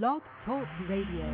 Blog Talk Radio.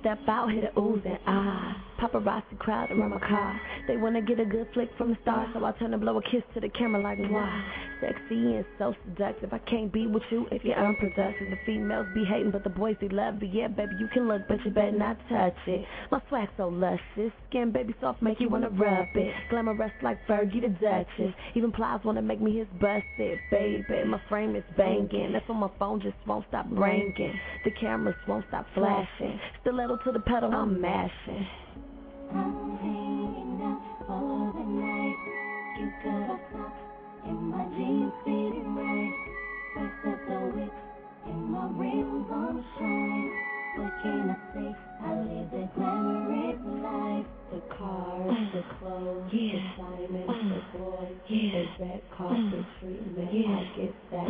Step out, hit a ooze and ah. Paparazzi crowd around my car. They wanna get a good flick from the star, so I turn and blow a kiss to the camera like why? Sexy and so seductive. I can't be with you if you're unproductive. The females be hating, but the boys they love you. Yeah, baby, you can look, but you better not touch it. My swag so luscious, skin baby soft, make you wanna rub it. Glamorous like Fergie the Duchess. Even Plies wanna make me his busted, baby. My frame is banging, that's why my phone just won't stop ringing. The cameras won't stop flashing. Stiletto to the pedal, I'm mashing. I'm hanging out all the night. You got a top in my jeans fitting right. First up the whip and my rims gon' shine. What can I say? I live the glamorous life. The cars, the clothes, the diamonds, the 'cause that cost is free and that I get that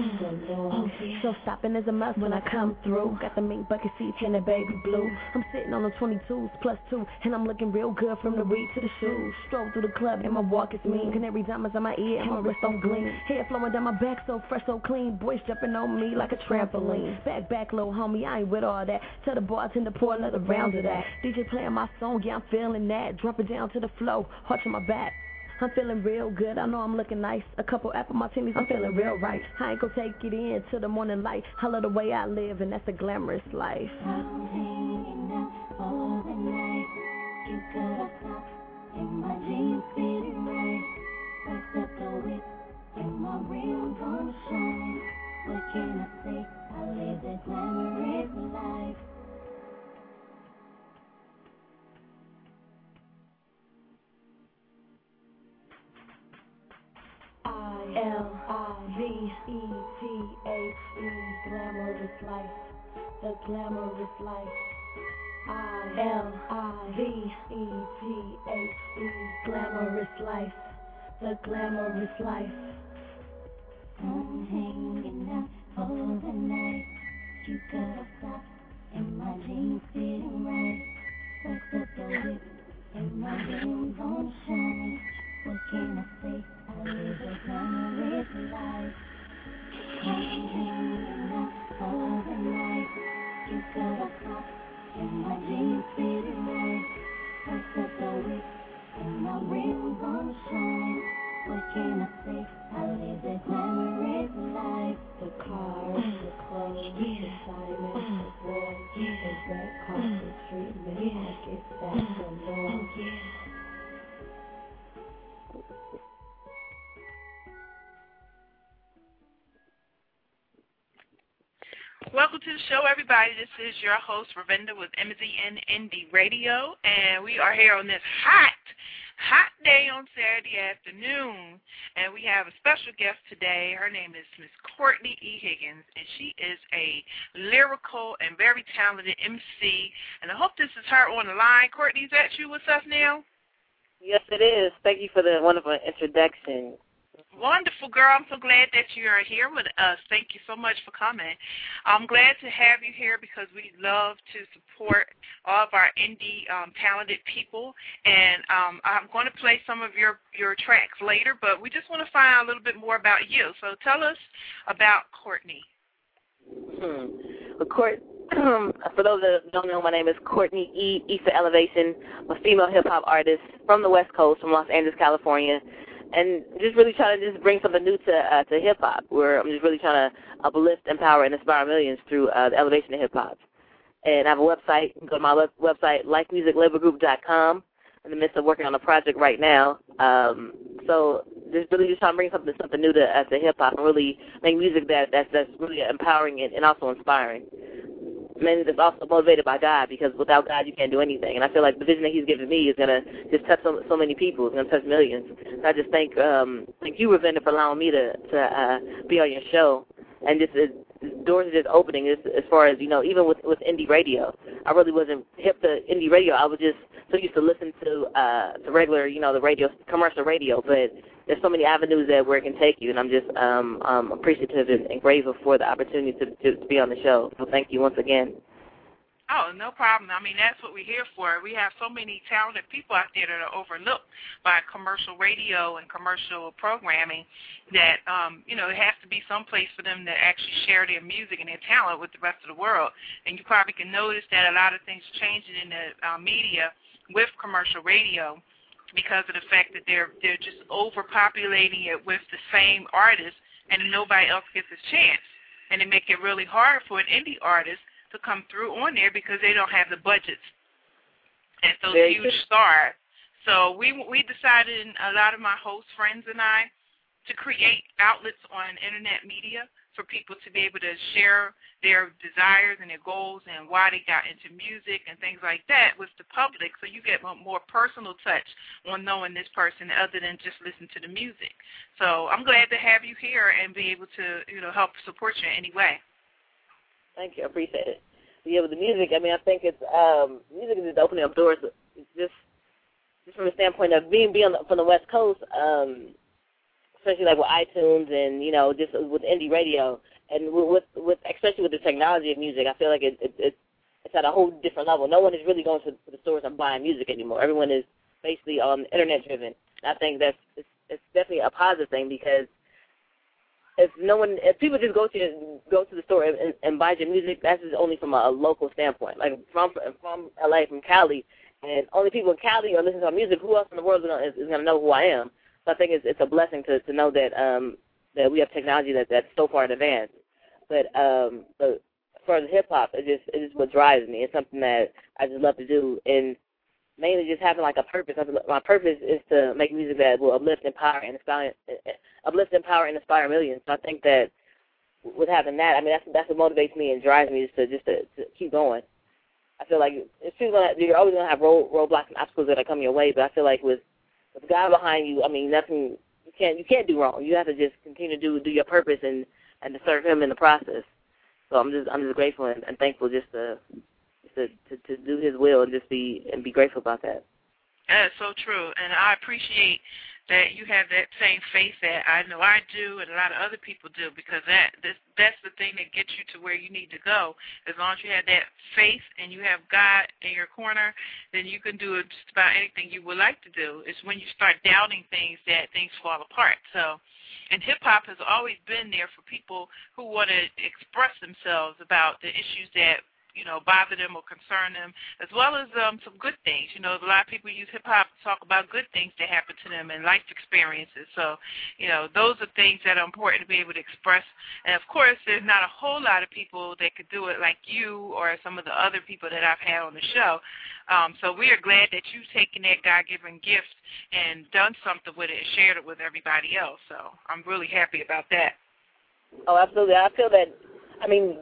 alone. So stopping is a must when I come through. Got the mink bucket seats and the baby blue. I'm sitting on the 22s plus two, and I'm looking real good from the weed to the shoes. Stroll through the club and my walk is mean. Canary diamonds on my ear and my wrist on gleam. Hair flowing down my back so fresh, so clean. Boys jumping on me like a trampoline. Back, little homie, I ain't with all that. Tell the bartender pour another round of that. DJ playing my song, yeah, I'm feeling that. Drop it down to the flow, heart to my back. I'm feeling real good, I know I'm looking nice. A couple apple martinis, I'm feeling real right. I ain't gon' take it in till the morning light. I love the way I live, and that's a glamorous life. I'm hanging out all the night. You got a top in my jeans fitting right. Backed up the whip, and my rim gon' shine. What can I say? I live the glamorous life. I-L-I-V-E-T-H-E, glamorous life, the glamorous life. I-L-I-V-E-T-H-E, glamorous life, the glamorous life. I'm hanging out all the night. You got a top and my jeans fitting right. Sucked up the whip and my jeans don't shine. What can I say? I live a glamorous life. I'm hanging out all the night. You got a top and my jeans fitting right. Sucked up the whip and my rims don't shine. What can I say? I live a glamorous life. The cars, the clothes, the diamonds, the boys, the red carpet treatment. I get that alone. Welcome to the show, everybody. This is your host, Ravinda, with MZN Indie Radio, and we are here on this hot day on Saturday afternoon, and we have a special guest today. Her name is Miss Courtney E. Higgins, and she is a lyrical and very talented MC, and I hope this is her on the line. Courtney, is that you with us now? Yes, it is. Thank you for the wonderful introduction. Wonderful, girl. I'm so glad that you are here with us. Thank you so much for coming. I'm glad to have you here because we love to support all of our indie talented people. And I'm going to play some of your tracks later, but we just want to find out a little bit more about you. So tell us about Courtney. For those that don't know, my name is Courtney E. for Elevation. I'm a female hip-hop artist from the West Coast, from Los Angeles, California. And just really trying to just bring something new to hip-hop, where I'm just really trying to uplift, empower, and inspire millions through the elevation of hip-hop. And I have a website. You can go to my website, lifemusiclabelgroup.com. I'm in the midst of working on a project right now. So just really just trying to bring something new to hip-hop and really make music that's really empowering and also inspiring. Mainly that's also motivated by God, because without God you can't do anything. And I feel like the vision that he's given me is going to just touch so many people. It's going to touch millions. So I just thank you, Ravinda, for allowing me to be on your show. And just doors are just opening as far as, you know, even with indie radio. I really wasn't hip to indie radio. I was just so used to listen to regular, you know, the radio, commercial radio. But there's so many avenues that where it can take you, and I'm just appreciative and grateful for the opportunity to be on the show. So thank you once again. Oh, no problem. I mean, that's what we're here for. We have so many talented people out there that are overlooked by commercial radio and commercial programming that, you know, it has to be some place for them to actually share their music and their talent with the rest of the world. And you probably can notice that a lot of things are changing in the media with commercial radio, because of the fact that they're just overpopulating it with the same artists, and nobody else gets a chance. And they make it really hard for an indie artist to come through on there because they don't have the budgets as those huge stars. So we decided, a lot of my host friends and I, to create outlets on internet media for people to be able to share their desires and their goals and why they got into music and things like that with the public, so you get a more personal touch on knowing this person other than just listen to the music. So I'm glad to have you here and be able to, you know, help support you in any way. Thank you. I appreciate it. Yeah, with the music, I mean, I think it's music is just opening up doors. It's just from the standpoint of being from the West Coast, especially like with iTunes and, you know, just with indie radio and with especially with the technology of music, I feel like it's at a whole different level. No one is really going to the stores and buying music anymore. Everyone is basically internet driven. I think that's it's definitely a positive thing because if people just go to the store and buy your music, that's just only from a local standpoint. Like from LA, from Cali, and only people in Cali are listening to our music. Who else in the world is going to know who I am? So I think it's a blessing to know that that we have technology that's so far in advance. But for the hip hop, it's just what drives me. It's something that I just love to do, and mainly just having like a purpose. My purpose is to make music that will uplift, empower, and inspire millions. So I think that with having that, I mean, that's what motivates me and drives me to keep going. I feel like you're always gonna have roadblocks and obstacles that come your way, but I feel like with God behind you, I mean, nothing you can't do wrong. You have to just continue to do your purpose and to serve Him in the process. So I'm just grateful and thankful just to do His will and just be grateful about that. That is so true, and I appreciate that you have that same faith that I know I do and a lot of other people do, because that's the thing that gets you to where you need to go. As long as you have that faith and you have God in your corner, then you can do just about anything you would like to do. It's when you start doubting things that things fall apart. And hip-hop has always been there for people who want to express themselves about the issues that, you know, bother them or concern them, as well as some good things. You know, a lot of people use hip-hop to talk about good things that happen to them and life experiences. So, you know, those are things that are important to be able to express. And, of course, there's not a whole lot of people that could do it like you or some of the other people that I've had on the show. So we are glad that you've taken that God-given gift and done something with it and shared it with everybody else. So I'm really happy about that. Oh, absolutely. I feel that, I mean,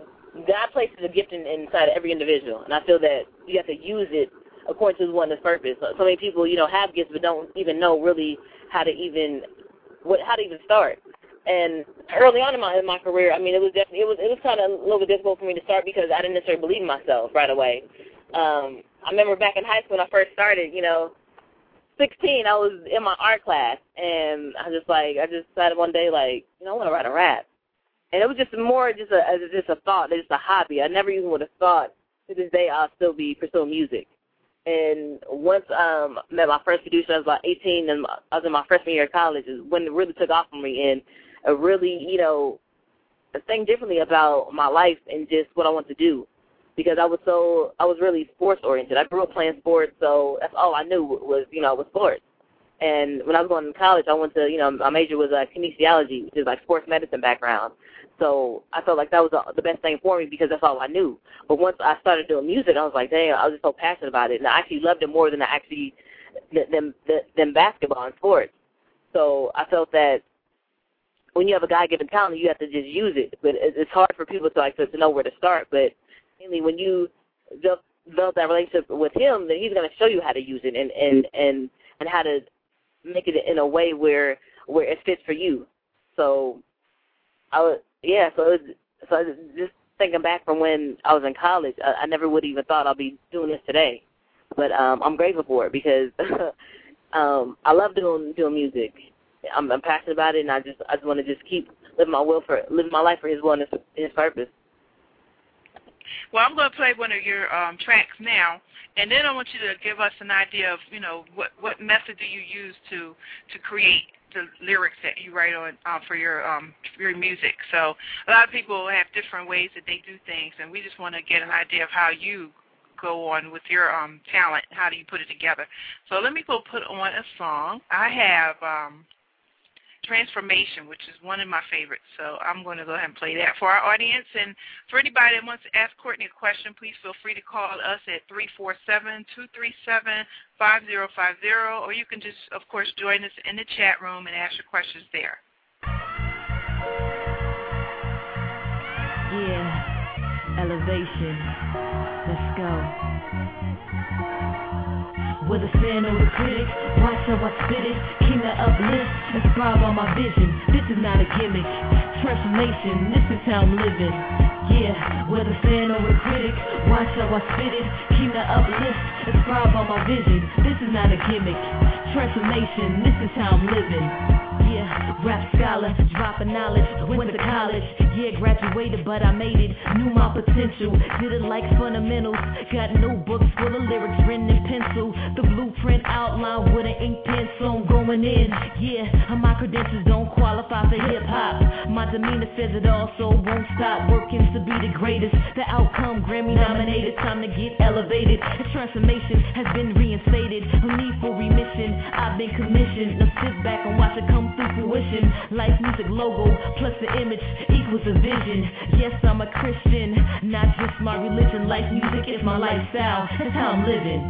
God places a gift inside of every individual, and I feel that you have to use it according to one's purpose. So many people, you know, have gifts but don't even know really how to even start. And early on in my career, I mean, it was kind of a little bit difficult for me to start because I didn't necessarily believe in myself right away. I remember back in high school when I first started, you know, 16, I was in my art class, and I just decided one day, like, you know, I want to write a rap. And it was just more just a thought, just a hobby. I never even would have thought to this day I'll still be pursuing music. And once I met my first producer, I was about 18, and I was in my freshman year of college, is when it really took off for me. And I really, you know, think differently about my life and just what I want to do, because I was really sports-oriented. I grew up playing sports, so that's all I knew was, you know, was sports. And when I was going to college, I went to, you know, my major was kinesiology, which is like sports medicine background. So I felt like that was the best thing for me because that's all I knew. But once I started doing music, I was like, damn, I was just so passionate about it. And I actually loved it more than basketball and sports. So I felt that when you have a God-given talent, you have to just use it. But it's hard for people to know where to start. But mainly when you develop that relationship with Him, then He's going to show you how to use it and how to make it in a way where it fits for you. So I would, yeah. So just thinking back from when I was in college, I never would have even thought I'd be doing this today. But I'm grateful for it because I love doing music. I'm passionate about it, and I just want to just keep living my life for His will and His purpose. Well, I'm going to play one of your tracks now, and then I want you to give us an idea of, you know, what method do you use to create the lyrics that you write on for your music. So a lot of people have different ways that they do things, and we just want to get an idea of how you go on with your talent. How do you put it together? So let me go put on a song. I have Transformation, which is one of my favorites. So I'm going to go ahead and play that for our audience. And for anybody that wants to ask Courtney a question, please feel free to call us at 347-237-5050, or you can just, of course, join us in the chat room and ask your questions there. Yeah, elevation. Let's go. With a sin on the critics, watch how I spit it. King of uplift, inspired by my vision. This is not a gimmick, transformation. This is how I'm living. Yeah, with a sin on the critics, watch how I spit it. King of uplift, inspired by my vision. This is not a gimmick, transformation. This is how I'm living. Yeah, Rap scholar, dropping knowledge, went to college. Yeah, graduated, but I made it. Knew my potential, did it like fundamentals. Got notebooks full of lyrics written in pencil. The blueprint outlined with an ink pen, so I'm going in. Yeah, my credentials don't qualify for hip-hop. My demeanor says it all, so won't stop working to be the greatest. The outcome Grammy nominated, time to get elevated. The transformation has been reinstated. No need for remission, I've been commissioned. Now sit back and watch it come through fruition. Life music logo plus the image equals a vision. Yes, I'm a Christian, not just my religion. Life music is my lifestyle, that's how I'm living.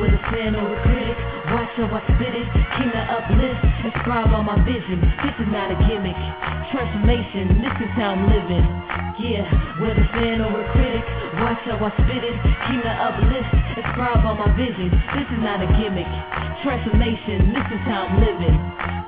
With a fan or a critic, watch how I spit it. King of uplift, describe all my vision. This is not a gimmick, transformation, this is how I'm living. Yeah, with a fan or a critic, watch how I spit it. King of uplift, describe all my vision. This is not a gimmick, transformation, this is how I'm living.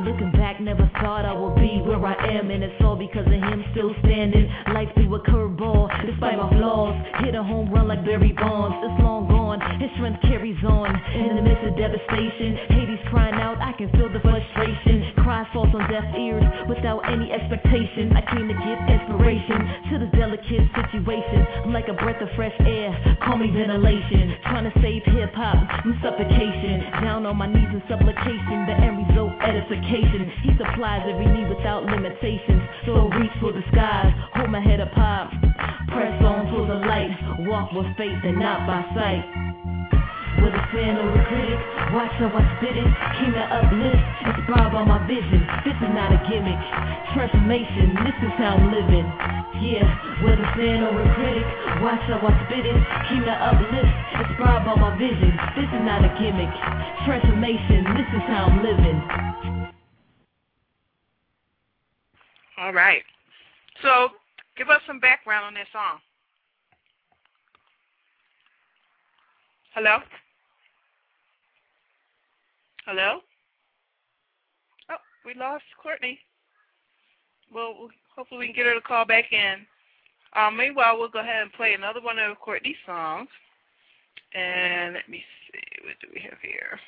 Looking back, never thought I would be where I am, and it's all because of him still standing. Life threw a curveball, despite my flaws. Hit a home run like Barry Bonds. It's long gone, his strength carries on. In the midst of devastation, Haiti's crying out, I can feel the frustration. Cries falls on deaf ears, without any expectation. I came to give inspiration to the delicate situation. I'm like a breath of fresh air, call me ventilation. Trying to save hip-hop from suffocation. Down on my knees in supplication, the end result edification. He supplies every need without limitations. So reach for the skies, hold my head up high. Press on for the light, walk with faith and not by sight. With a fan or a critic, watch how I spit it. King of uplift, inspired by my vision. This is not a gimmick, transformation, this is how I'm living. Yeah, with a fan or a critic, watch how I spit it. King of uplift, inspired by my vision. This is not a gimmick, transformation, this is how I'm living. All right. So give us some background on that song. Hello? Hello? Oh, we lost Courtney. Well, hopefully we can get her to call back in. Meanwhile, we'll go ahead and play another one of Courtney's songs. And let me see. What do we have here?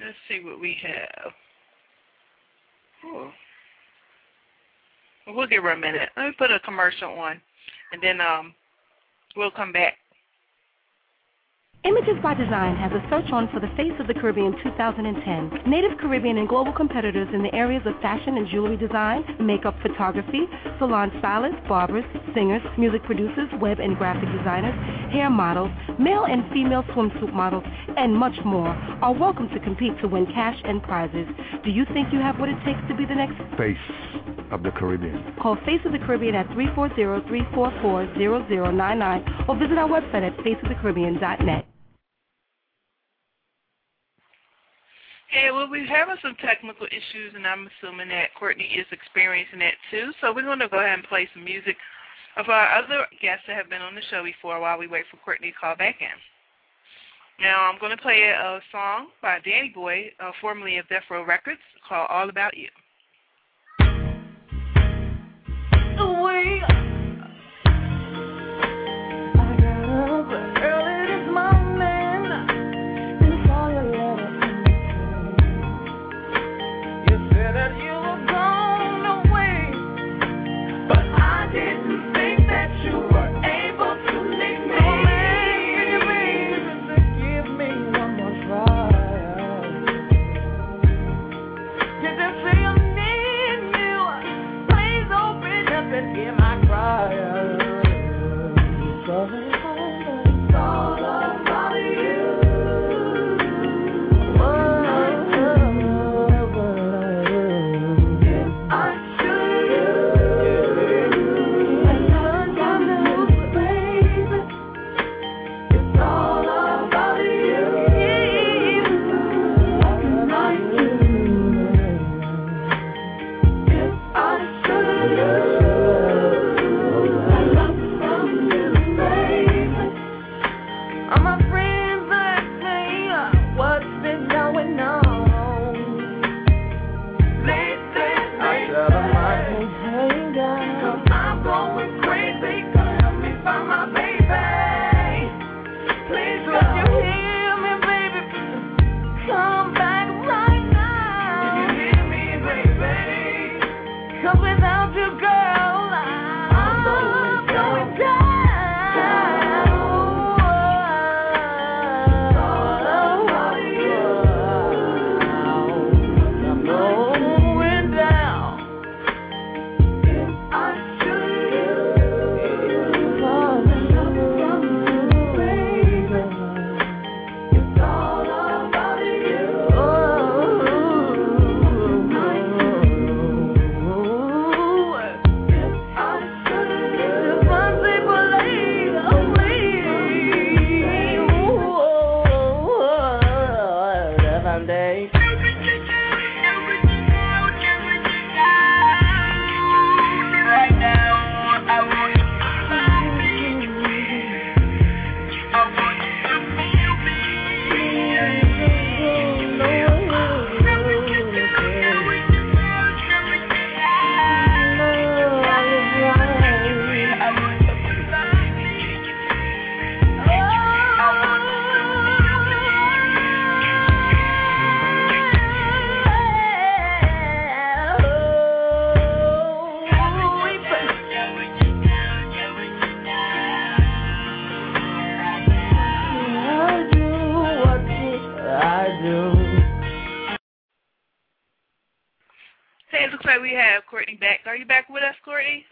Let's see what we have. We'll give her a minute. Let me put a commercial on, and then we'll come back. Images by Design has a search on for the Face of the Caribbean 2010. Native Caribbean and global competitors in the areas of fashion and jewelry design, makeup photography, salon stylists, barbers, singers, music producers, web and graphic designers, hair models, male and female swimsuit models, and much more are welcome to compete to win cash and prizes. Do you think you have what it takes to be the next Face of the Caribbean? Call Face of the Caribbean at 340-344-0099 or visit our website at faceofthecaribbean.net. Okay, well, we're having some technical issues, and I'm assuming that Courtney is experiencing that too. So we're going to go ahead and play some music of our other guests that have been on the show before while we wait for Courtney to call back in. Now, I'm going to play a song by Danny Boy, formerly of Death Row Records, called All About You. Did they feel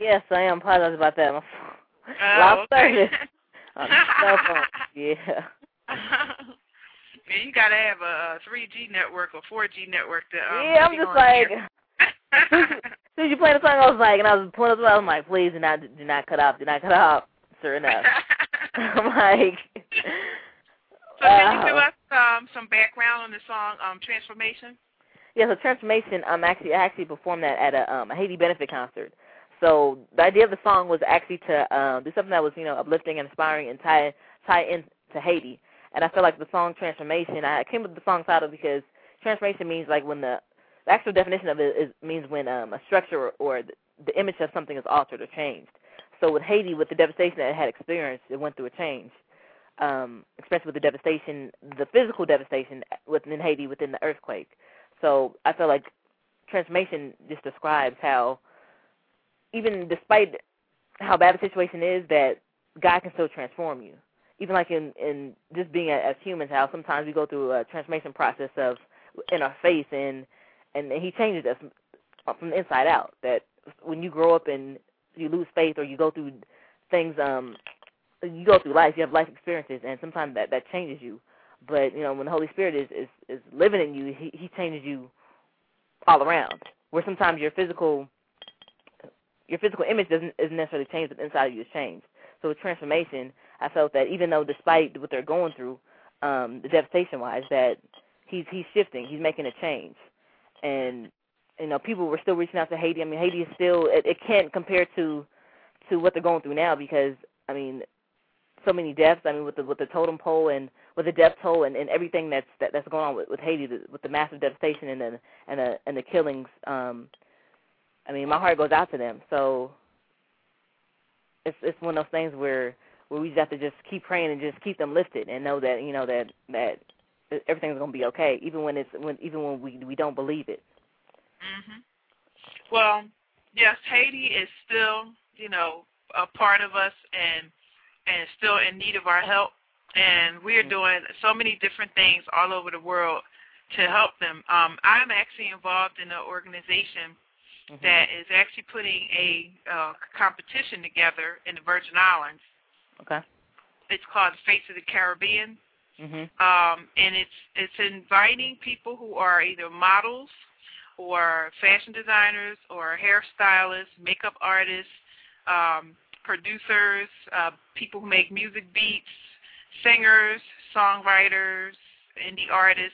Yes, I am. Apologize about that. Oh, okay. Yeah. Man, you gotta have a 3G network or 4G network to. Yeah, I'm just like. As you played the song, I was like, and I was pointing to it. I was like, please do not cut off, do not cut off. Sure enough, I'm like. So can you give us some background on the song Transformation? Yeah, so Transformation. I actually performed that at a Haiti benefit concert. So the idea of the song was actually to do something that was, you know, uplifting and inspiring and tie into Haiti. And I feel like the song Transformation, I came with the song title because transformation means like when the actual definition of it means when a structure or the image of something is altered or changed. So with Haiti, with the devastation that it had experienced, it went through a change, especially with the devastation, the physical devastation within Haiti within the earthquake. So I feel like Transformation just describes how, even despite how bad the situation is, that God can still transform you. Even like in just being as humans, how sometimes we go through a transformation process of in our faith, and he changes us from the inside out. That when you grow up and you lose faith or you go through things, you go through life, you have life experiences, and sometimes that changes you. But, you know, when the Holy Spirit is living in you, he changes you all around, where sometimes your physical... your physical image isn't necessarily changed, but inside of you is changed. So with Transformation, I felt that even though despite what they're going through, the devastation-wise, that he's shifting, he's making a change. And, you know, people were still reaching out to Haiti. I mean, Haiti is still, it can't compare to what they're going through now because, I mean, so many deaths, I mean, with the totem pole and with the death toll and everything that's going on with Haiti, with the massive devastation and the killings, I mean, my heart goes out to them. So it's one of those things where we just have to just keep praying and just keep them lifted and know that, you know, that everything's going to be okay, even when we don't believe it. Mhm. Well, yes, Haiti is still, you know, a part of us and still in need of our help, and we're doing so many different things all over the world to help them. I'm actually involved in an organization that is actually putting a competition together in the Virgin Islands. Okay. It's called Face of the Caribbean. Mm-hmm. And it's inviting people who are either models or fashion designers or hairstylists, makeup artists, producers, people who make music beats, singers, songwriters, indie artists,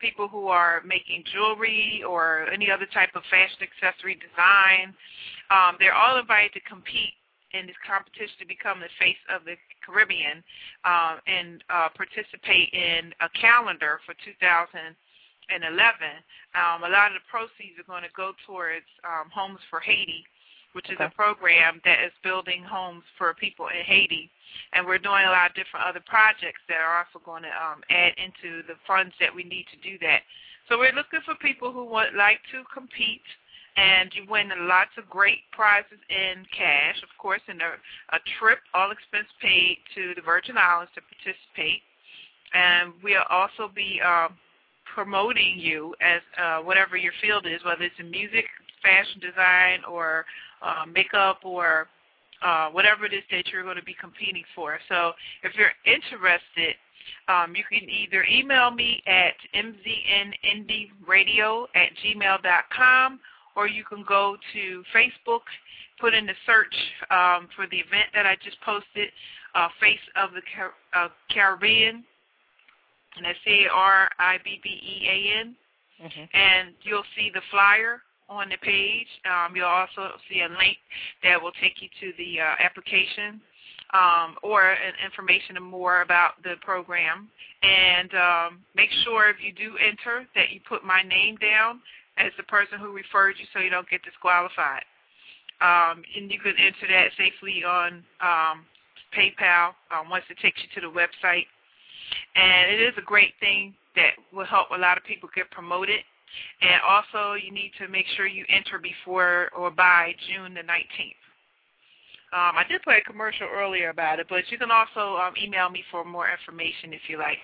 people who are making jewelry or any other type of fashion accessory design. They're all invited to compete in this competition to become the face of the Caribbean and participate in a calendar for 2011. A lot of the proceeds are going to go towards Homes for Haiti, which is a program that is building homes for people in Haiti. And we're doing a lot of different other projects that are also going to add into the funds that we need to do that. So we're looking for people who would like to compete And you win lots of great prizes in cash, of course, and a trip, all expense paid, to the Virgin Islands to participate. And we'll also be promoting you as whatever your field is, whether it's in music, fashion design, or makeup, or whatever it is that you're going to be competing for. So if you're interested, you can either email me at mznindieradio@gmail.com, or you can go to Facebook, put in the search for the event that I just posted, Face of the Caribbean, and that's Caribbean, and you'll see the flyer on the page. You'll also see a link that will take you to the application or information more about the program. And make sure if you do enter that you put my name down as the person who referred you so you don't get disqualified. And you can enter that safely on PayPal once it takes you to the website. And it is a great thing that will help a lot of people get promoted. And also you need to make sure you enter before or by June the 19th. I did play a commercial earlier about it, but you can also email me for more information if you like.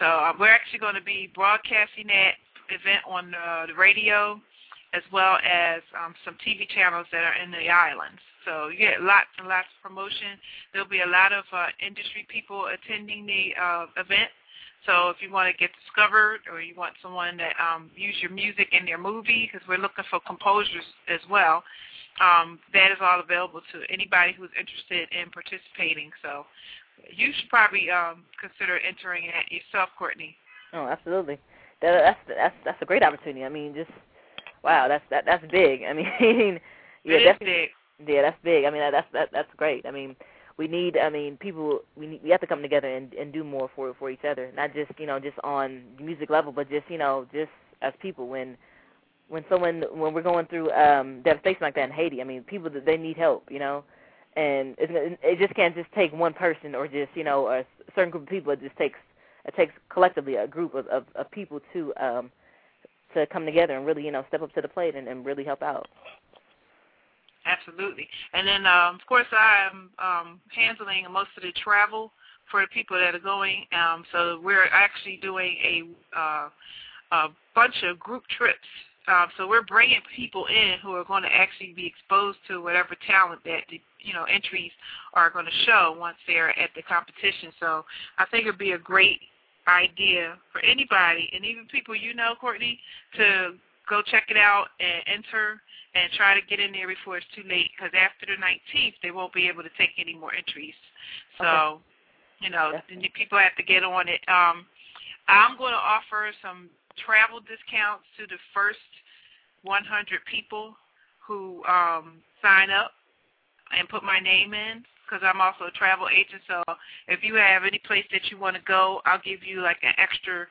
So we're actually going to be broadcasting that event on the radio, as well as some TV channels that are in the islands. So you get lots and lots of promotion. There will be a lot of industry people attending the event. So if you want to get discovered, or you want someone to use your music in their movie, because we're looking for composers as well, that is all available to anybody who's interested in participating. So you should probably consider entering it yourself, Courtney. Oh, absolutely. That's a great opportunity. I mean, just wow, that's big. I mean, yeah, it is big. Yeah, that's big. I mean, that's great. I mean, we need, I mean, people, we have to come together and do more for each other, not just, you know, just on the music level, but just, you know, just as people. When someone, when we're going through devastation like that in Haiti, I mean, people, they need help, you know, and it just can't just take one person or just, you know, a certain group of people. It takes collectively a group of people to come together and really, you know, step up to the plate and really help out. Absolutely. And then, of course, I am handling most of the travel for the people that are going. So we're actually doing a bunch of group trips. So we're bringing people in who are going to actually be exposed to whatever talent that the, you know, entries are going to show once they're at the competition. So I think it would be a great idea for anybody, and even people you know, Courtney, to go check it out and enter and try to get in there before it's too late, because after the 19th, they won't be able to take any more entries. So, okay. You know, yeah. People have to get on it. I'm going to offer some travel discounts to the first 100 people who sign up and put my name in, because I'm also a travel agent. So if you have any place that you want to go, I'll give you like an extra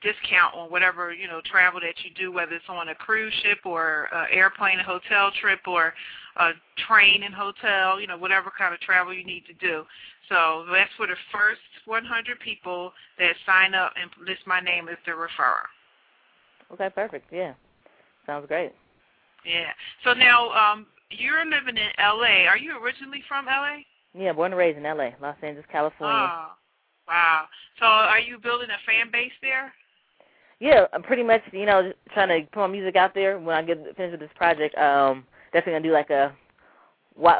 discount on whatever, you know, travel that you do, whether it's on a cruise ship or airplane and hotel trip or a train and hotel, you know, whatever kind of travel you need to do. So that's for the first 100 people that sign up and list my name as their referrer. Okay, perfect. Yeah. Sounds great. Yeah. So now you're living in L.A. Are you originally from L.A.? Yeah, born and raised in L.A., Los Angeles, California. Oh, wow. So are you building a fan base there? Yeah, I'm pretty much, you know, just trying to put my music out there. When I get finished with this project, definitely going to do like a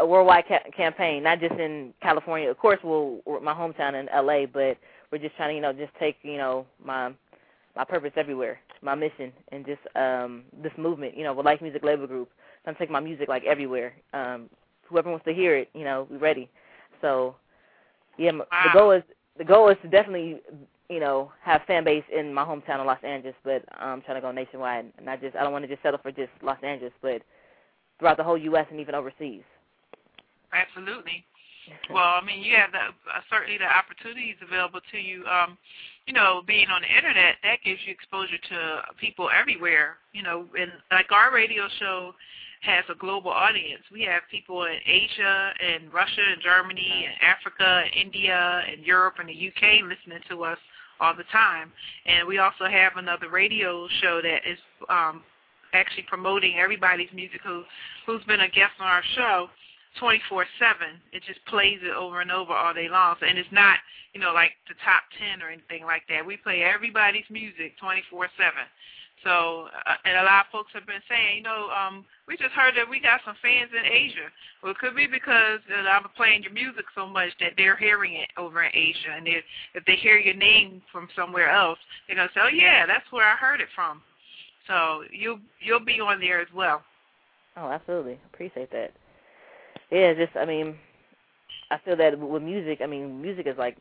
worldwide campaign, not just in California. Of course, my hometown in L.A., but we're just trying to, you know, just take, you know, my purpose everywhere, my mission, and just this movement, you know, with Life Music Label Group. So I'm taking my music, like, everywhere. Whoever wants to hear it, you know, we're ready. So, yeah, wow. The goal is to definitely, you know, have fan base in my hometown of Los Angeles, but I'm trying to go nationwide. And I don't want to just settle for just Los Angeles, but throughout the whole U.S. and even overseas. Absolutely. Well, I mean, you have certainly the opportunities available to you. You know, being on the Internet, that gives you exposure to people everywhere. You know, and like our radio show has a global audience. We have people in Asia and Russia and Germany and Africa and India and Europe and the UK listening to us all the time. And we also have another radio show that is actually promoting everybody's music who's been a guest on our show 24/7. It just plays it over and over all day long. So, and it's not, you know, like the top 10 or anything like that. We play everybody's music 24/7. So, and a lot of folks have been saying, you know, we just heard that we got some fans in Asia. Well, it could be because I'm playing your music so much that they're hearing it over in Asia. And if they hear your name from somewhere else, they're going to say, oh, yeah, that's where I heard it from. So you'll be on there as well. Oh, absolutely. Appreciate that. Yeah, just, I mean, I feel that with music, I mean, music is, like,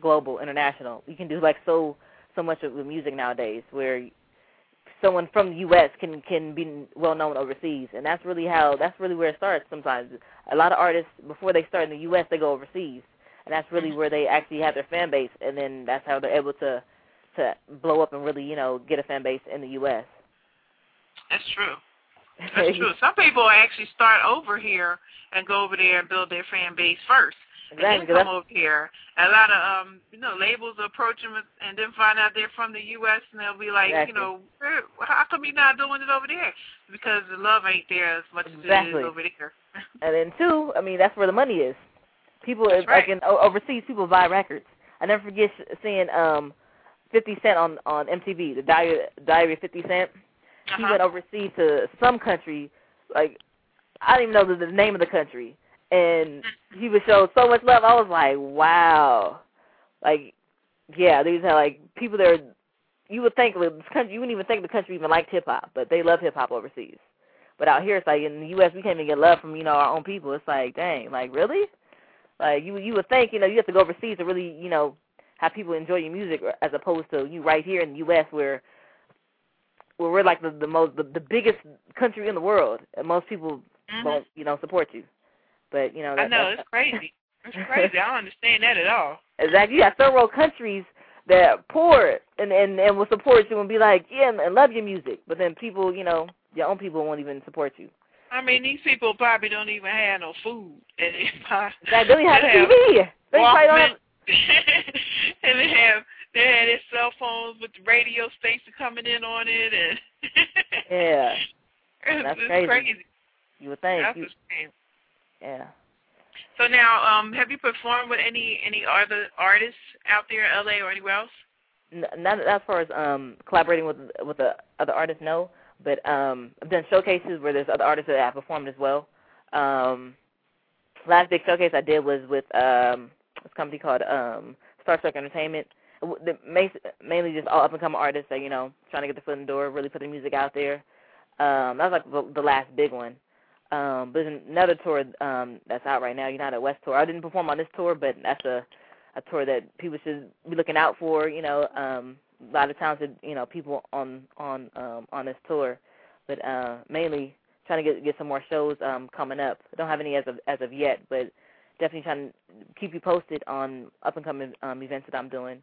global, international. You can do, like, so much with music nowadays where someone from the U.S. can be well-known overseas, and that's really where it starts sometimes. A lot of artists, before they start in the U.S., they go overseas, and that's really where they actually have their fan base, and then that's how they're able to blow up and really, you know, get a fan base in the U.S. That's true. That's true. Some people actually start over here and go over there and build their fan base first. Exactly. And then come over here. A lot of, you know, labels approach them and then find out they're from the U.S. and they'll be like, exactly. You know, how come you're not doing it over there? Because the love ain't there as much exactly. as it is over there. And then, too, I mean, that's where the money is. People, that's right. Like, overseas, people buy records. I never forget seeing 50 Cent on MTV, the Diary of 50 Cent. Uh-huh. He went overseas to some country, like, I don't even know the name of the country. And he was showed so much love. I was like, wow. Like, yeah, these are like people that are, you would think this country, you wouldn't even think the country even liked hip-hop, but they love hip-hop overseas. But out here, it's like in the U.S., we can't even get love from, you know, our own people. It's like, dang, like, really? Like, you would think, you know, you have to go overseas to really, you know, have people enjoy your music as opposed to you right here in the U.S. where we're like the biggest country in the world, and most people won't, you know, support you. But, you know, I know, it's crazy. It's crazy. I don't understand that at all. Exactly. You got several countries that are poor and will support you and be like, yeah, and love your music. But then people, you know, your own people won't even support you. I mean, these people probably don't even have no food. They don't have a TV. They probably don't have... and they had their cell phones with the radio station coming in on it. And yeah. That's crazy. You would think. That's a shame. Yeah. So now, have you performed with any other artists out there in LA or anywhere else? Not as far as collaborating with the other artists, no. But I've done showcases where there's other artists that I performed as well. Last big showcase I did was with this company called Starstruck Entertainment. Mainly just all up and coming artists that, you know, trying to get the foot in the door, really put the music out there. That was like the last big one. But there's another tour that's out right now, United West Tour. I didn't perform on this tour, but that's a tour that people should be looking out for. You know, a lot of talented, you know, people on this tour, but mainly trying to get some more shows coming up. I don't have any as of yet, but definitely trying to keep you posted on up and coming events that I'm doing.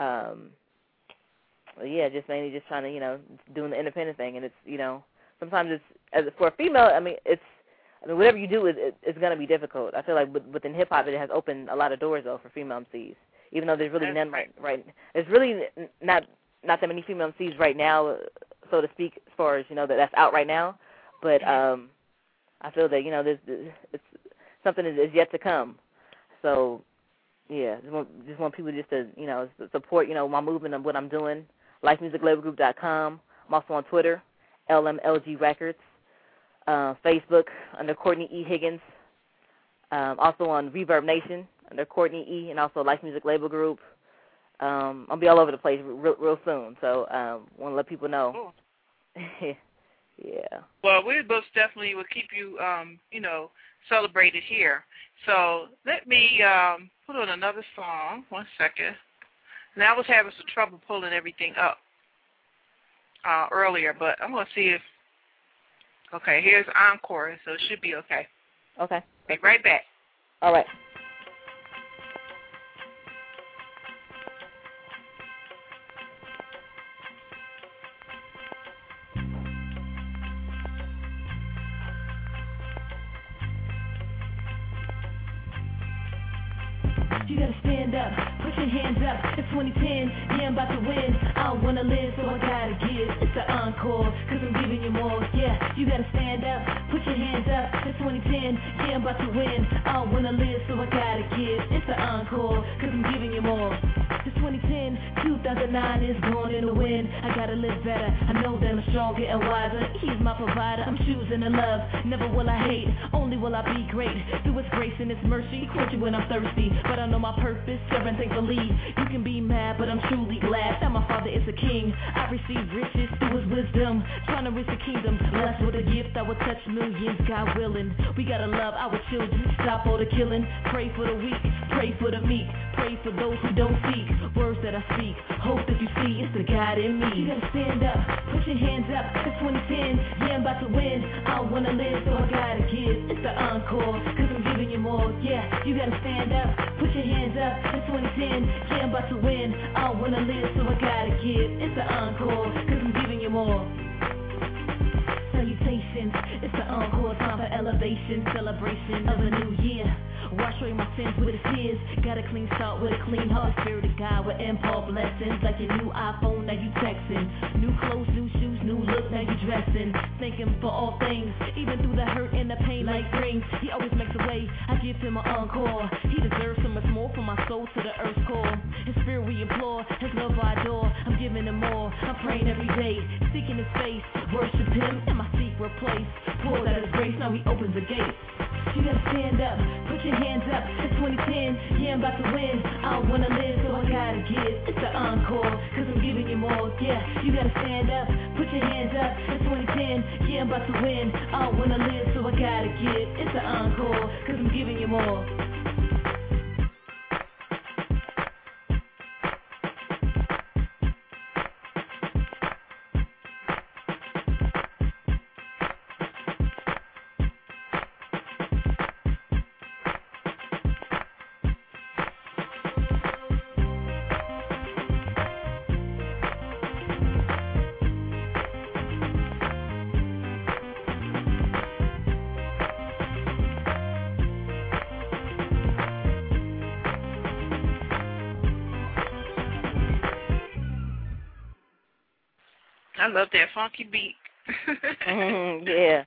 Yeah, just mainly just trying to, you know, doing the independent thing, and it's, you know. Sometimes it's, as for a female, I mean, whatever you do, it's going to be difficult. I feel like within hip-hop, it has opened a lot of doors, though, for female MCs, even though there's really none right. There's really not that many female MCs right now, so to speak, as far as, you know, that's out right now. But I feel that, you know, it's something that is yet to come. So, yeah, just want people just to, you know, support, you know, my movement and what I'm doing. LifeMusicLabelGroup.com. I'm also on Twitter. LMLG Records, Facebook under Courtney E. Higgins, also on Reverb Nation under Courtney E. and also Life Music Label Group. I'll be all over the place real soon, so want to let people know. Cool. Yeah. Well, we most definitely will keep you, you know, celebrated here. So let me put on another song. 1 second. Now I was having some trouble pulling everything up. Earlier, but I'm going to see if, okay, here's Encore, so it should be okay. Okay. Be right back. All right. You got to stand up. put your hands up, it's 2010, yeah, I'm about to win. I don't wanna live, so I gotta give. It's an encore, cause I'm giving you more. Yeah, you gotta stand up, put your hands up, it's 2010, yeah, I'm about to win. I don't wanna live, so I gotta give. It's an encore, cause I'm giving you more. It's 2010, 2009 is gone in the wind. I gotta live better, I know that I'm stronger and wiser. He's my provider, I'm choosing to love. Never will I hate, only will I be great. Through his grace and his mercy, quench it when I'm thirsty. But I know my purpose, serving thankfully. You can be mad, but I'm truly glad that my father is a king. I receive riches through his wisdom, trying to reach the kingdom. Blessed with a gift, I will touch millions, God willing. We gotta love our children, stop all the killing. Pray for the weak, pray for the meek, pray for those who don't speak. Words that I speak, hope that you see, it's the God in me. You gotta stand up, put your hands up, it's 2010, yeah, I'm about to win. I don't wanna live, so I gotta give. It's the encore, cause I'm giving you more. Yeah, you gotta stand up, put your hands up, it's 2010, yeah, I'm about to win. I don't wanna live, so I gotta give. It's the encore, cause I'm giving you more. Salutations, it's the encore, time for elevation, celebration of a new year. Wash away my sins with his tears. Got a clean start with a clean heart. Spirit of God with impulse blessings. Like your new iPhone, now you texting. New clothes, new shoes, new look, now you dressing. Thinking for all things, even through the hurt and the pain like rings. He always makes a way, I give him an encore. He deserves so much more from my soul to the earth's core. His spirit we implore, his love I adore. I'm giving him more, I'm praying every day. Seeking his face, worship him in my secret place. Poured out his grace, now he opens the gate. You gotta stand up, put your hands up, it's 2010, yeah, I'm about to win. I don't wanna live, so I gotta give. It's the encore, cause I'm giving you more. Yeah, you gotta stand up, put your hands up, it's 2010, yeah, I'm about to win. I don't wanna live, so I gotta give. It's the encore, cause I'm giving you more. I love that funky beat. Yeah.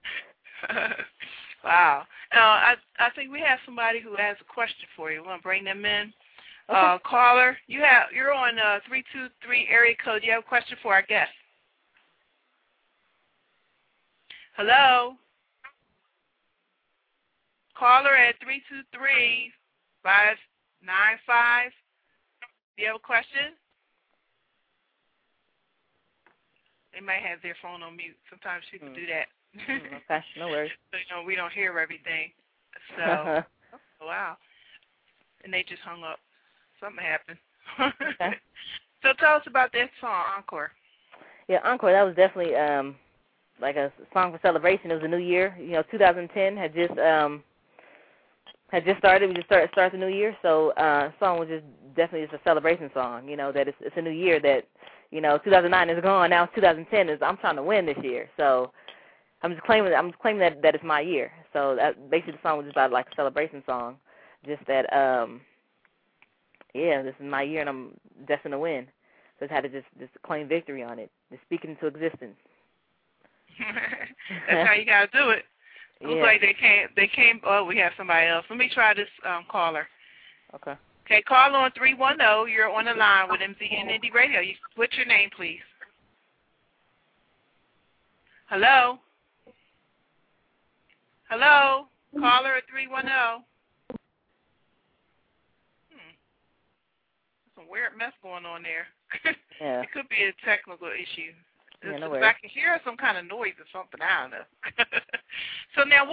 Wow. I think we have somebody who has a question for you. We want to bring them in. Okay. Caller, you're on 323 area code. Do you have a question for our guest? Hello? Caller at 323-595. Do you have a question? They might have their phone on mute. Sometimes people do that. Okay, no worries. So, we don't hear everything. So, wow. And they just hung up. Something happened. Okay. So tell us about that song, Encore. Yeah, Encore, that was definitely like a song for celebration. It was a new year. 2010 had just started. We just start the new year. So the song was just a celebration song, that it's a new year that, 2009 is gone. Now 2010 is. I'm trying to win this year, so I'm just claiming. That it's my year. So that, basically, the song was just about like a celebration song, just that. This is my year, and I'm destined to win. So I had to just claim victory on it, just speak it into existence. That's how you gotta do it. Looks like they came. Oh, we have somebody else. Let me try this caller. Okay. Okay, call on 310. You're on the line with MZN Indie Radio. What's your name, please? Hello? Hello? Caller at 310. Some weird mess going on there. Yeah. It could be a technical issue. Yeah, no worries. I can hear some kind of noise or something. I don't know. So now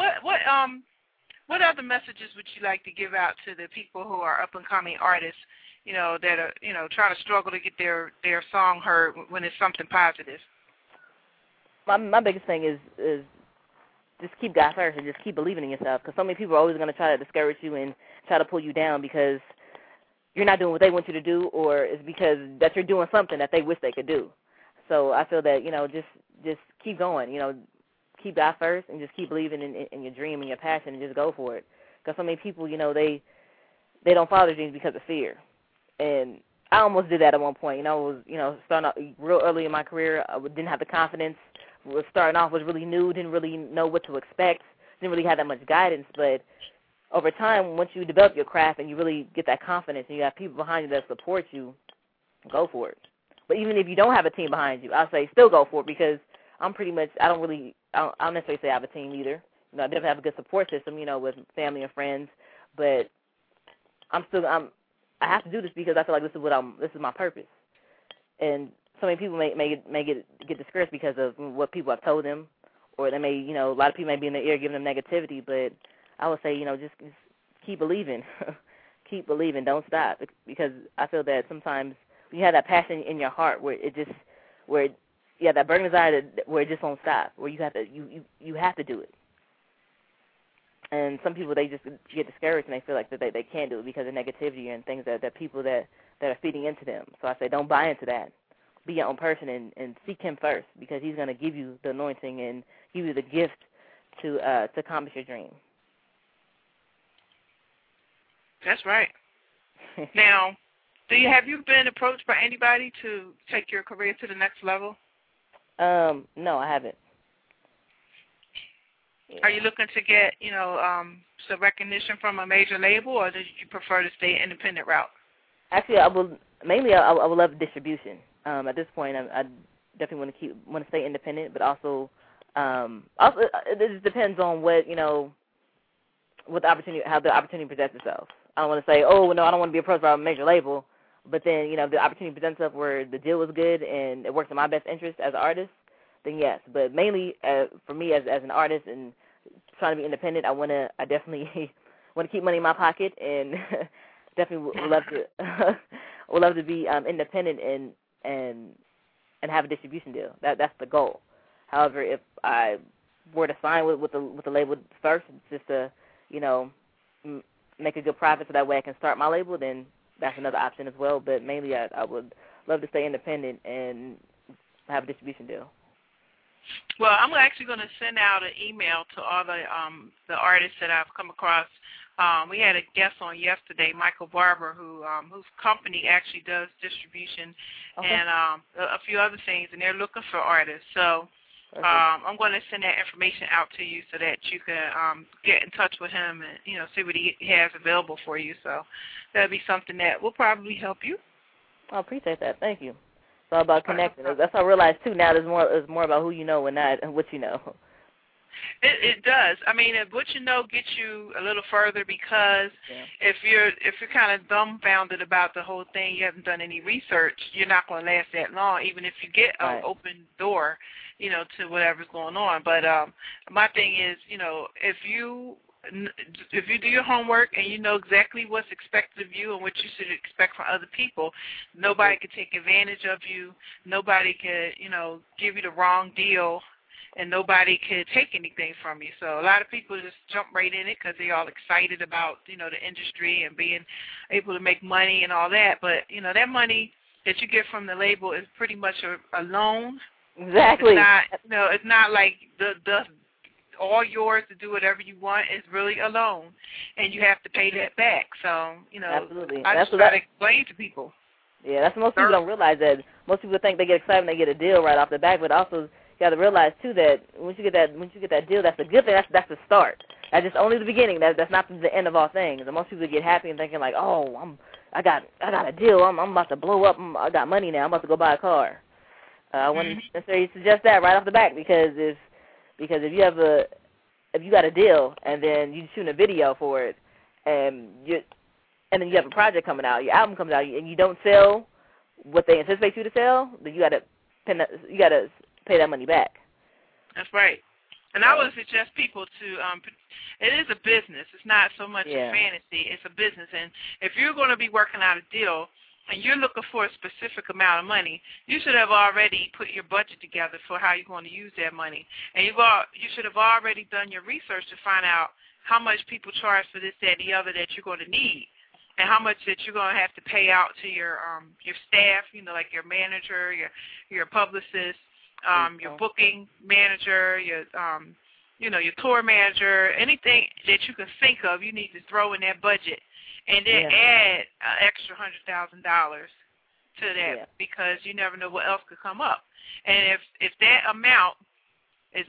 what other messages would you like to give out to the people who are up-and-coming artists, that are, trying to struggle to get their song heard when it's something positive? My biggest thing is just keep God first and just keep believing in yourself, because so many people are always going to try to discourage you and try to pull you down because you're not doing what they want you to do, or it's because that you're doing something that they wish they could do. So I feel that, just keep going, keep God first and just keep believing in your dream and your passion and just go for it. Because so many people, they don't follow their dreams because of fear. and I almost did that at one point. You know, I was, you know, starting out real early in my career. I didn't have the confidence. Was starting off, was really new, didn't really know what to expect, didn't really have that much guidance. But over time, once you develop your craft and you really get that confidence and you have people behind you that support you, go for it. But even if you don't have a team behind you, I'll say still go for it, because I'm pretty much, I don't necessarily say I have a team either. You know, I definitely have a good support system, you know, with family and friends, but I have to do this because I feel like this is my purpose. And so many people may get discouraged because of what people have told them, or they may, you know, a lot of people may be in their ear giving them negativity, but I would say, you know, just keep believing. Keep believing. Don't stop, because I feel that sometimes you have that passion in your heart that burning desire where it just won't stop, where you have to do it. And some people, they just get discouraged and they feel like that they can't do it because of negativity and things that people that are feeding into them. So I say don't buy into that. Be your own person and seek him first, because he's going to give you the anointing and give you the gift to accomplish your dream. That's right. Now, have you been approached by anybody to take your career to the next level? No, I haven't. Yeah. Are you looking to get, you know, some recognition from a major label, or do you prefer to stay independent route? Actually, I would love distribution. At this point, I definitely want to stay independent, but also it just depends on what the opportunity, how the opportunity presents itself. I don't want to say, oh no, I don't want to be approached by a major label, but then, you know, if the opportunity presents itself where the deal was good and it works in my best interest as an artist, then yes. But mainly for me as an artist and trying to be independent, I definitely want to keep money in my pocket, and definitely would love to be independent and have a distribution deal. That's the goal. However, if I were to sign with the label first, just to, you know, make a good profit so that way I can start my label, then that's another option as well. But mainly I would love to stay independent and have a distribution deal. Well, I'm actually going to send out an email to all the artists that I've come across. We had a guest on yesterday, Michael Barber, whose company actually does distribution, okay, and a few other things, and they're looking for artists. So I'm going to send that information out to you so that you can get in touch with him and, you know, see what he has available for you. So that'll be something that will probably help you. I appreciate that. Thank you. It's all about connecting. That's what I realized, too, now there's more about who you know and not what you know. It does. I mean, what you know gets you a little further, because if you're kind of dumbfounded about the whole thing, you haven't done any research, you're not going to last that long, even if you get an open door, you know, to whatever's going on. But my thing is, you know, if you do your homework and you know exactly what's expected of you and what you should expect from other people, nobody can take advantage of you. Nobody can, you know, give you the wrong deal. And nobody could take anything from you. So a lot of people just jump right in it because they're all excited about, you know, the industry and being able to make money and all that. But, you know, that money that you get from the label is pretty much a loan. Exactly. It's not, you know, it's not like the all yours to do whatever you want. It's really a loan, and you have to pay that back. So, you know, absolutely. I just try to explain to people. Yeah, that's what most people don't realize, that most people think they get excited when they get a deal right off the bat, but also – you got to realize, too, that once you get that deal, that's a good thing. That's the start. That's just only the beginning. That's not the end of all things. And most people get happy and thinking like, oh, I got a deal. I'm about to blow up. I got money now. I'm about to go buy a car. I wouldn't necessarily suggest that right off the bat, because if you got a deal and then you shoot a video for it and then you have a project coming out, your album comes out, and you don't sell what they anticipate you to sell, then you got to pay that money back. That's right. And I would suggest people to, it is a business. It's not so much a fantasy. It's a business. And if you're going to be working out a deal and you're looking for a specific amount of money, you should have already put your budget together for how you're going to use that money. And you should have already done your research to find out how much people charge for this, that, and the other that you're going to need, and how much that you're going to have to pay out to your staff, you know, like your manager, your publicist, your booking manager, your you know, your tour manager, anything that you can think of, you need to throw in that budget and then add an extra $100,000 to that because you never know what else could come up. And if that amount is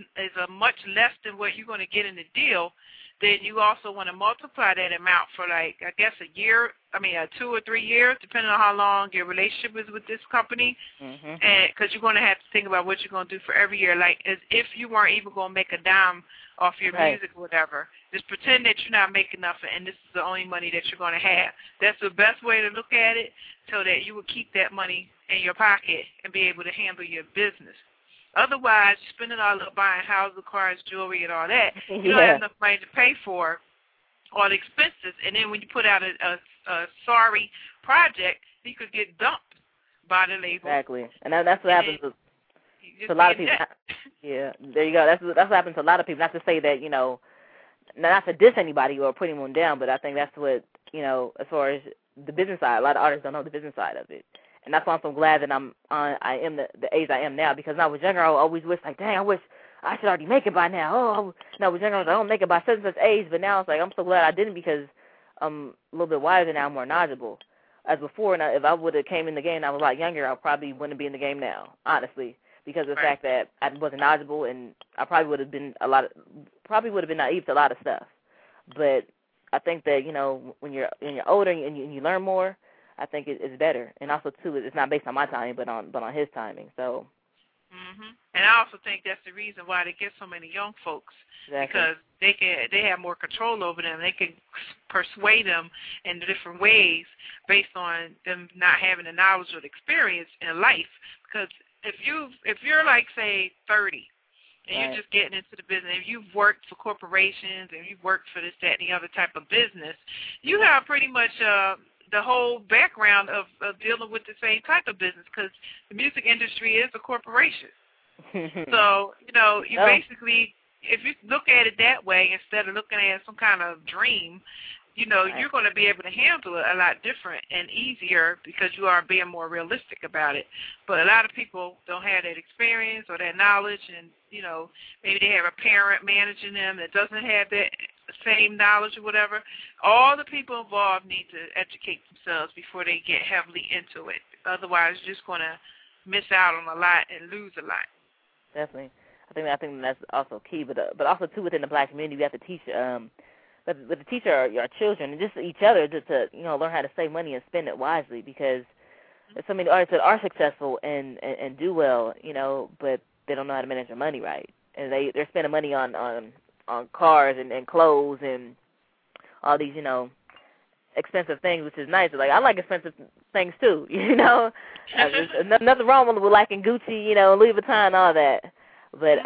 a much less than what you're going to get in the deal, then you also want to multiply that amount for, like, I guess a year, I mean, 2 or 3 years, depending on how long your relationship is with this company, and because you're going to have to think about what you're going to do for every year, like as if you weren't even going to make a dime off your music or whatever. Just pretend that you're not making nothing, and this is the only money that you're going to have. That's the best way to look at it, so that you will keep that money in your pocket and be able to handle your business. Otherwise, you spend it all up buying houses, cars, jewelry, and all that. You don't have enough money to pay for all the expenses. And then when you put out a sorry project, you could get dumped by the label. Exactly. And that's what happens to a lot of people. Yeah, there you go. That's what happens to a lot of people. Not to say that, you know, not to diss anybody or put anyone down, but I think that's what, you know, as far as the business side, a lot of artists don't know the business side of it. And that's why I'm so glad that I am the age I am now, because when I was younger, I always wished, like, dang, I wish I should already make it by now. I was younger, I was like, I don't make it by such and such age. But now it's like, I'm so glad I didn't, because I'm a little bit wiser now, more knowledgeable as before. And if I would have came in the game and I was a lot younger, I probably wouldn't be in the game now, honestly, because of the fact that I wasn't knowledgeable, and I probably would have been naive to a lot of stuff. But I think that, you know, when you're older and you learn more, I think it's better. And also, too, it's not based on my timing, but on his timing. So, and I also think that's the reason why they get so many young folks, because they have more control over them. They can persuade them in different ways based on them not having the knowledge or the experience in life. Because if you're like, say, 30. And you're just getting into the business, if you've worked for corporations and you've worked for this, that, and the other type of business, you have pretty much the whole background of dealing with the same type of business, because the music industry is a corporation. So, you know, you basically, if you look at it that way instead of looking at some kind of dream, you know, you're going to be able to handle it a lot different and easier because you are being more realistic about it. But a lot of people don't have that experience or that knowledge, and, you know, maybe they have a parent managing them that doesn't have that same knowledge or whatever. All the people involved need to educate themselves before they get heavily into it. Otherwise, you're just going to miss out on a lot and lose a lot. Definitely. I think that's also key. But also, too, within the Black community, we have to teach with the teacher or our children and just each other, just to, you know, learn how to save money and spend it wisely, because there's so many artists that are successful and do well, you know, but they don't know how to manage their money right. And they're spending money on cars and clothes and all these, you know, expensive things, which is nice. Like, I like expensive things too, you know. There's nothing wrong with liking Gucci, you know, Louis Vuitton, all that. But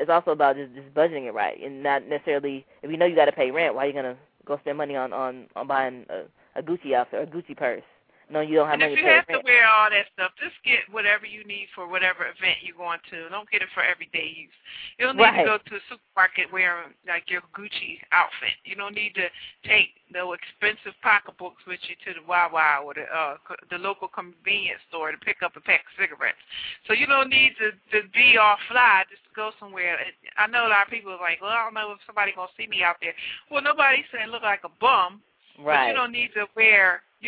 it's also about just budgeting it right, and not necessarily, if you know you got to pay rent, why are you going to go spend money on buying a Gucci outfit or a Gucci purse? No, you don't have money to pay rent. And if you have to wear all that stuff, just get whatever you need for whatever event you're going to. Don't get it for everyday use. You don't need to go to a supermarket wearing, like, your Gucci outfit. You don't need to take the expensive pocketbooks with you to the Wawa or the local convenience store to pick up a pack of cigarettes. So you don't need to be all fly just to go somewhere. I know a lot of people are like, well, I don't know if somebody's going to see me out there. Well, nobody's saying look like a bum. Right. But you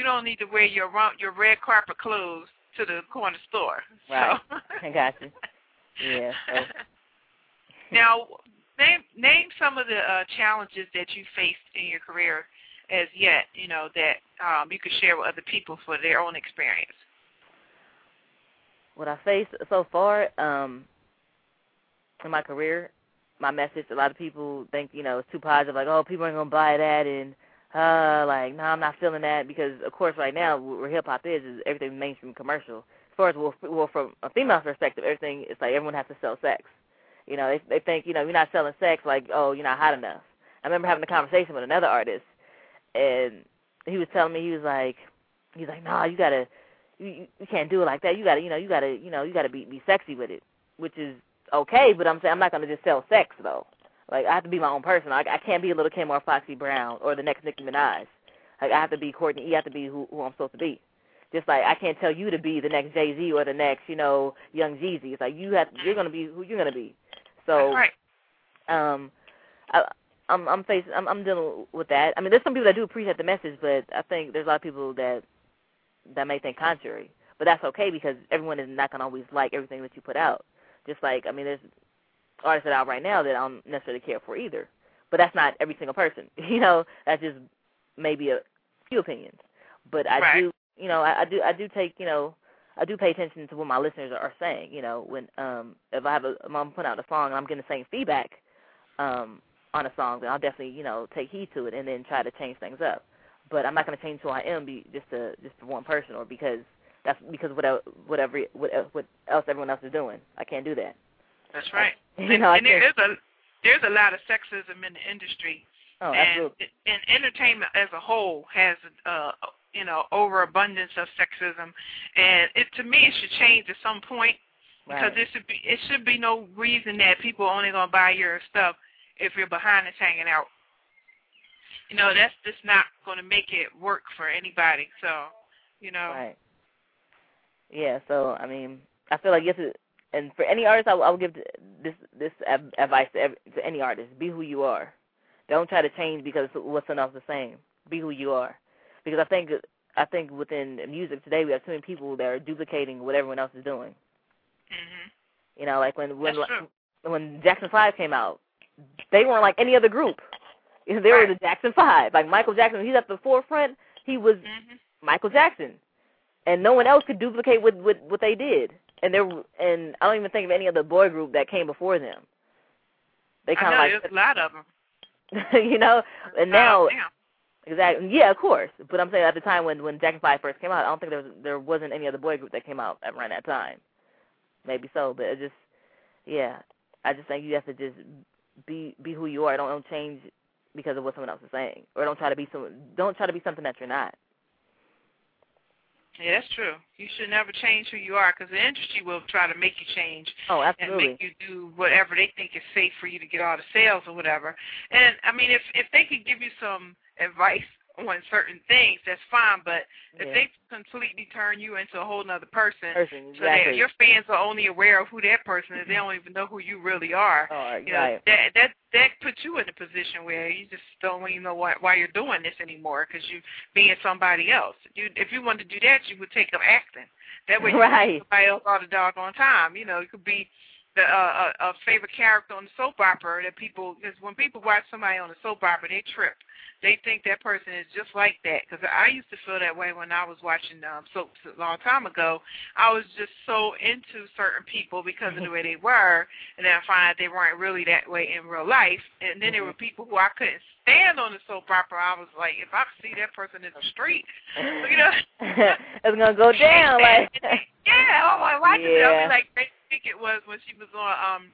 don't need to wear your red carpet clothes to the corner store. Right. So. I got you. Yeah. So. Now, name some of the challenges that you faced in your career as yet, you know, that you could share with other people for their own experience. What I faced so far in my career, my message, a lot of people think, you know, it's too positive, like, oh, people ain't going to buy that, and like, no, I'm not feeling that, because, of course, right now, where hip-hop is everything mainstream commercial. As far as, well, from a female's perspective, everything, it's like everyone has to sell sex. You know, they think, you know, you're not selling sex, like, oh, you're not hot enough. I remember having a conversation with another artist, and he was telling me, he's like, no, you got to, you can't do it like that. You got to be sexy with it, which is okay, but I'm saying I'm not going to just sell sex, though. Like, I have to be my own person. I can't be a Little Kim or Foxy Brown or the next Nicki Minaj. Like, I have to be Courtney E. I have to be who I'm supposed to be. Just like I can't tell you to be the next Jay-Z or the next, you know, Young Jeezy. It's like you're going to be who you're going to be. So I'm dealing with that. I mean, there's some people that do appreciate the message, but I think there's a lot of people that may think contrary. But that's okay, because everyone is not going to always like everything that you put out. Just like, I mean, there's artists out right now that I don't necessarily care for either. But that's not every single person. You know, that's just maybe a few opinions. But I right. do, you know, I do take, you know, I do pay attention to what my listeners are saying. You know, when if I have if I'm putting out a song and I'm getting the same feedback on a song, then I'll definitely, you know, take heed to it and then try to change things up. But I'm not going to change who I am just to one person, or because what else everyone else is doing. I can't do that. That's right. You know, and there's a lot of sexism in the industry. Oh, absolutely. And entertainment as a whole has you know, overabundance of sexism, and to me it should change at some point, because right. it should be no reason that people are only gonna buy your stuff if your behind is hanging out. You know, that's just not gonna make it work for anybody. So, you know. Right. Yeah. So I mean, I feel like and for any artist, I would give this advice to any artist: be who you are. Don't try to change because what's enough the same. Be who you are. Because I think within music today, we have too many people that are duplicating what everyone else is doing. Mm-hmm. You know, like when Jackson 5 came out, they weren't like any other group. They were the Jackson 5. Like Michael Jackson, he's at the forefront. He was mm-hmm. Michael Jackson, and no one else could duplicate what they did. And I don't even think of any other boy group that came before them. They kind of like a lot of them. You know, and now. Damn. Exactly. Yeah, of course. But I'm saying at the time when Jackson 5 first came out, I don't think there wasn't any other boy group that came out around that time. Maybe so, but I just think you have to just be who you are. Don't change because of what someone else is saying, or don't try to be something that you're not. Yeah, that's true. You should never change who you are, because the industry will try to make you change. Oh, absolutely. And make you do whatever they think is safe for you to get all the sales or whatever. And, I mean, if they could give you some advice on certain things, that's fine. But if they completely turn you into a whole other person exactly. So that your fans are only aware of who that person is, they don't even know who you really are. Oh, exactly. You know, that puts you in a position where you just don't even know why you're doing this anymore, because you're being somebody else. If you wanted to do that, you would take up acting. That way you right. somebody else all the doggone time. You know, you could be a favorite character on the soap opera that people, because when people watch somebody on a soap opera, they trip. They think that person is just like that. Because I used to feel that way when I was watching soaps a long time ago. I was just so into certain people because of the way they were, and then I find they weren't really that way in real life. And then there were people who I couldn't stand on the soap opera. I was like, if I see that person in the street, you know, it's gonna go down. Like, yeah, oh, I watch it. I'll be like. I think it was when she was on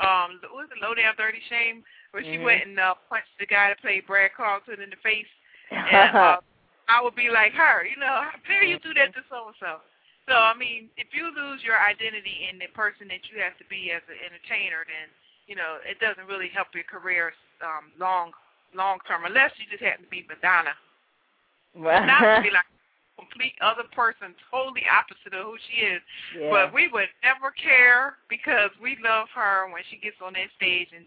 what was it, Low Down Dirty Shame, where she went and punched the guy that played Brad Carlton in the face. And I would be like her, you know, how dare you do that to so-and-so? So, I mean, if you lose your identity in the person that you have to be as an entertainer, then, you know, it doesn't really help your career long-term, unless you just happen to be Madonna. Madonna would be like, complete other person, totally opposite of who she is. Yeah. But we would never care, because we love her when she gets on that stage, and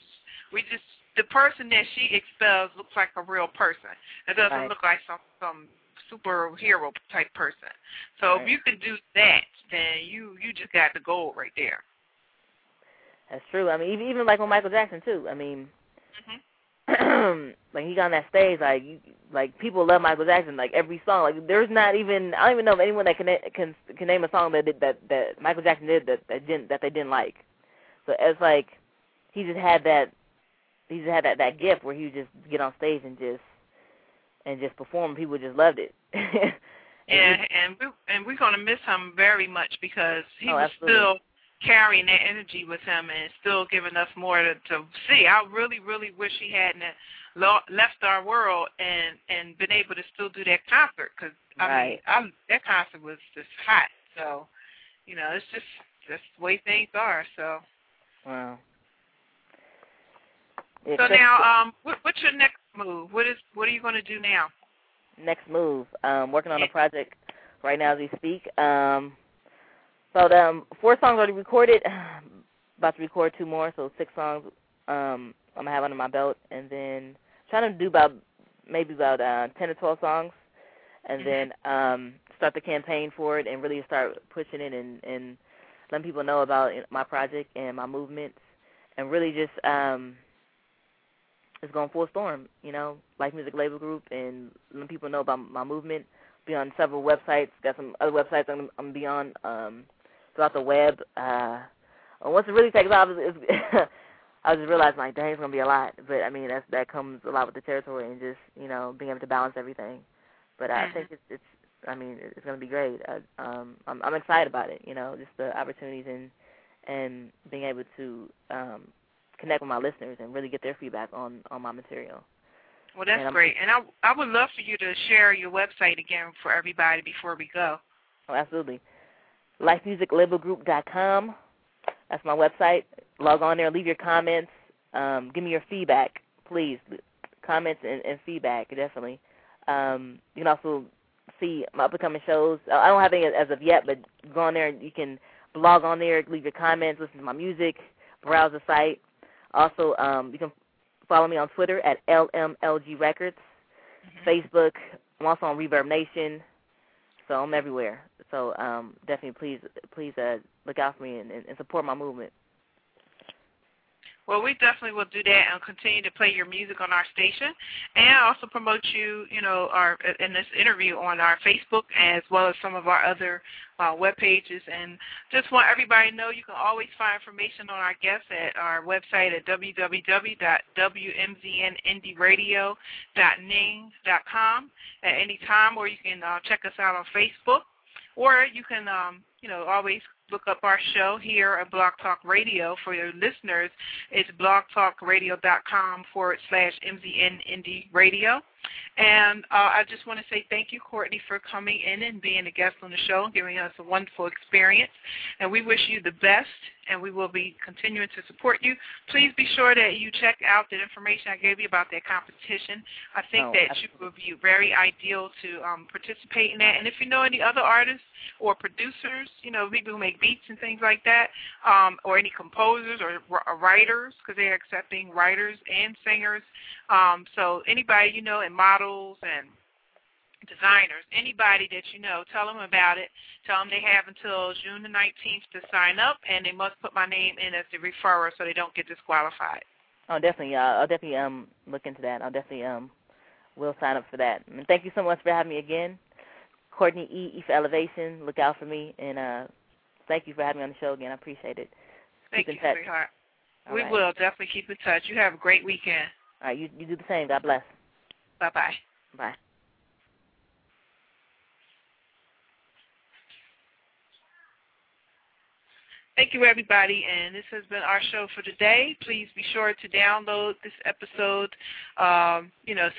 we just, the person that she expels looks like a real person. It doesn't right. look like some superhero type person. So right. if you can do that, then you just got the gold right there. That's true. I mean, even like with Michael Jackson too. I mean, like he got on that stage, like people love Michael Jackson. Like every song, like there's not even, I don't even know of anyone that can name a song that Michael Jackson did that they didn't like. So it's like he just had that gift where he would just get on stage and just perform. People just loved it. and we're gonna miss him very much, because he was still carrying that energy with him and still giving us more to see. I really, really wish he hadn't left our world and been able to still do that concert, because right. I mean, that concert was just hot. So, you know, it's just the way things are. So, wow. Yeah, so now, what's your next move? What are you going to do now? Next move, working on a project right now as we speak. About 4 songs already recorded. About to record 2 more, so 6 songs I'm gonna have under my belt, and then trying to do about 10 to 12 songs, and then start the campaign for it and really start pushing it and letting people know about my project and my movements, and really just it's going full storm, you know, Life Music Label Group, and letting people know about my movement. Be on several websites. Got some other websites I'm gonna be on throughout the web. And once it really takes off, I just realized, like, dang, it's gonna be a lot. But I mean, that comes a lot with the territory and just, you know, being able to balance everything. But I think it's gonna be great. I'm excited about it. You know, just the opportunities and being able to connect with my listeners and really get their feedback on my material. Well, that's great. And I would love for you to share your website again for everybody before we go. Oh, absolutely. LifeMusicLabelGroup.com. That's my website. Log on there. Leave your comments. Give me your feedback, please. Comments and feedback, definitely. You can also see my up-and-coming shows. I don't have any as of yet, but go on there and you can blog on there, leave your comments, listen to my music, browse the site. Also, you can follow me on Twitter at LMLG Records, Facebook. I'm also on Reverb Nation, so I'm everywhere. So definitely please look out for me and support my movement. Well, we definitely will do that and continue to play your music on our station and also promote you, you know, in this interview on our Facebook as well as some of our other web pages. And just want everybody to know you can always find information on our guests at our website at www.wmznindieradio.ning.com at any time, or you can check us out on Facebook, or you can, always look up our show here at Blog Talk Radio. For your listeners, it's blogtalkradio.com/MZN Indie Radio. And I just want to say thank you, Courtney, for coming in and being a guest on the show and giving us a wonderful experience. And we wish you the best, and we will be continuing to support you. Please be sure that you check out the information I gave you about that competition. I think you would be very ideal to participate in that. And if you know any other artists or producers, you know, people who make beats and things like that, or any composers or writers, because they are accepting writers and singers. So anybody you know, and models and designers, anybody that you know, tell them about it. Tell them they have until June the 19th to sign up, and they must put my name in as the referrer so they don't get disqualified. Oh, definitely. I'll definitely look into that. I'll definitely will sign up for that. And thank you so much for having me again. Courtney E. for Elevation. Look out for me, and thank you for having me on the show again. I appreciate it. Thank you, sweetheart. We will definitely keep in touch. You have a great weekend. All right, you do the same. God bless. Bye-bye. Bye. Thank you, everybody, and this has been our show for today. Please be sure to download this episode, as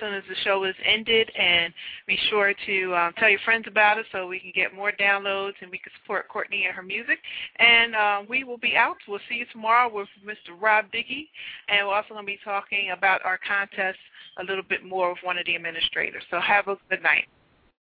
soon as the show is ended, and be sure to tell your friends about it so we can get more downloads and we can support Courtney and her music. And we will be out. We'll see you tomorrow with Mr. Rob Diggy, and we're also going to be talking about our contest a little bit more with one of the administrators. So have a good night.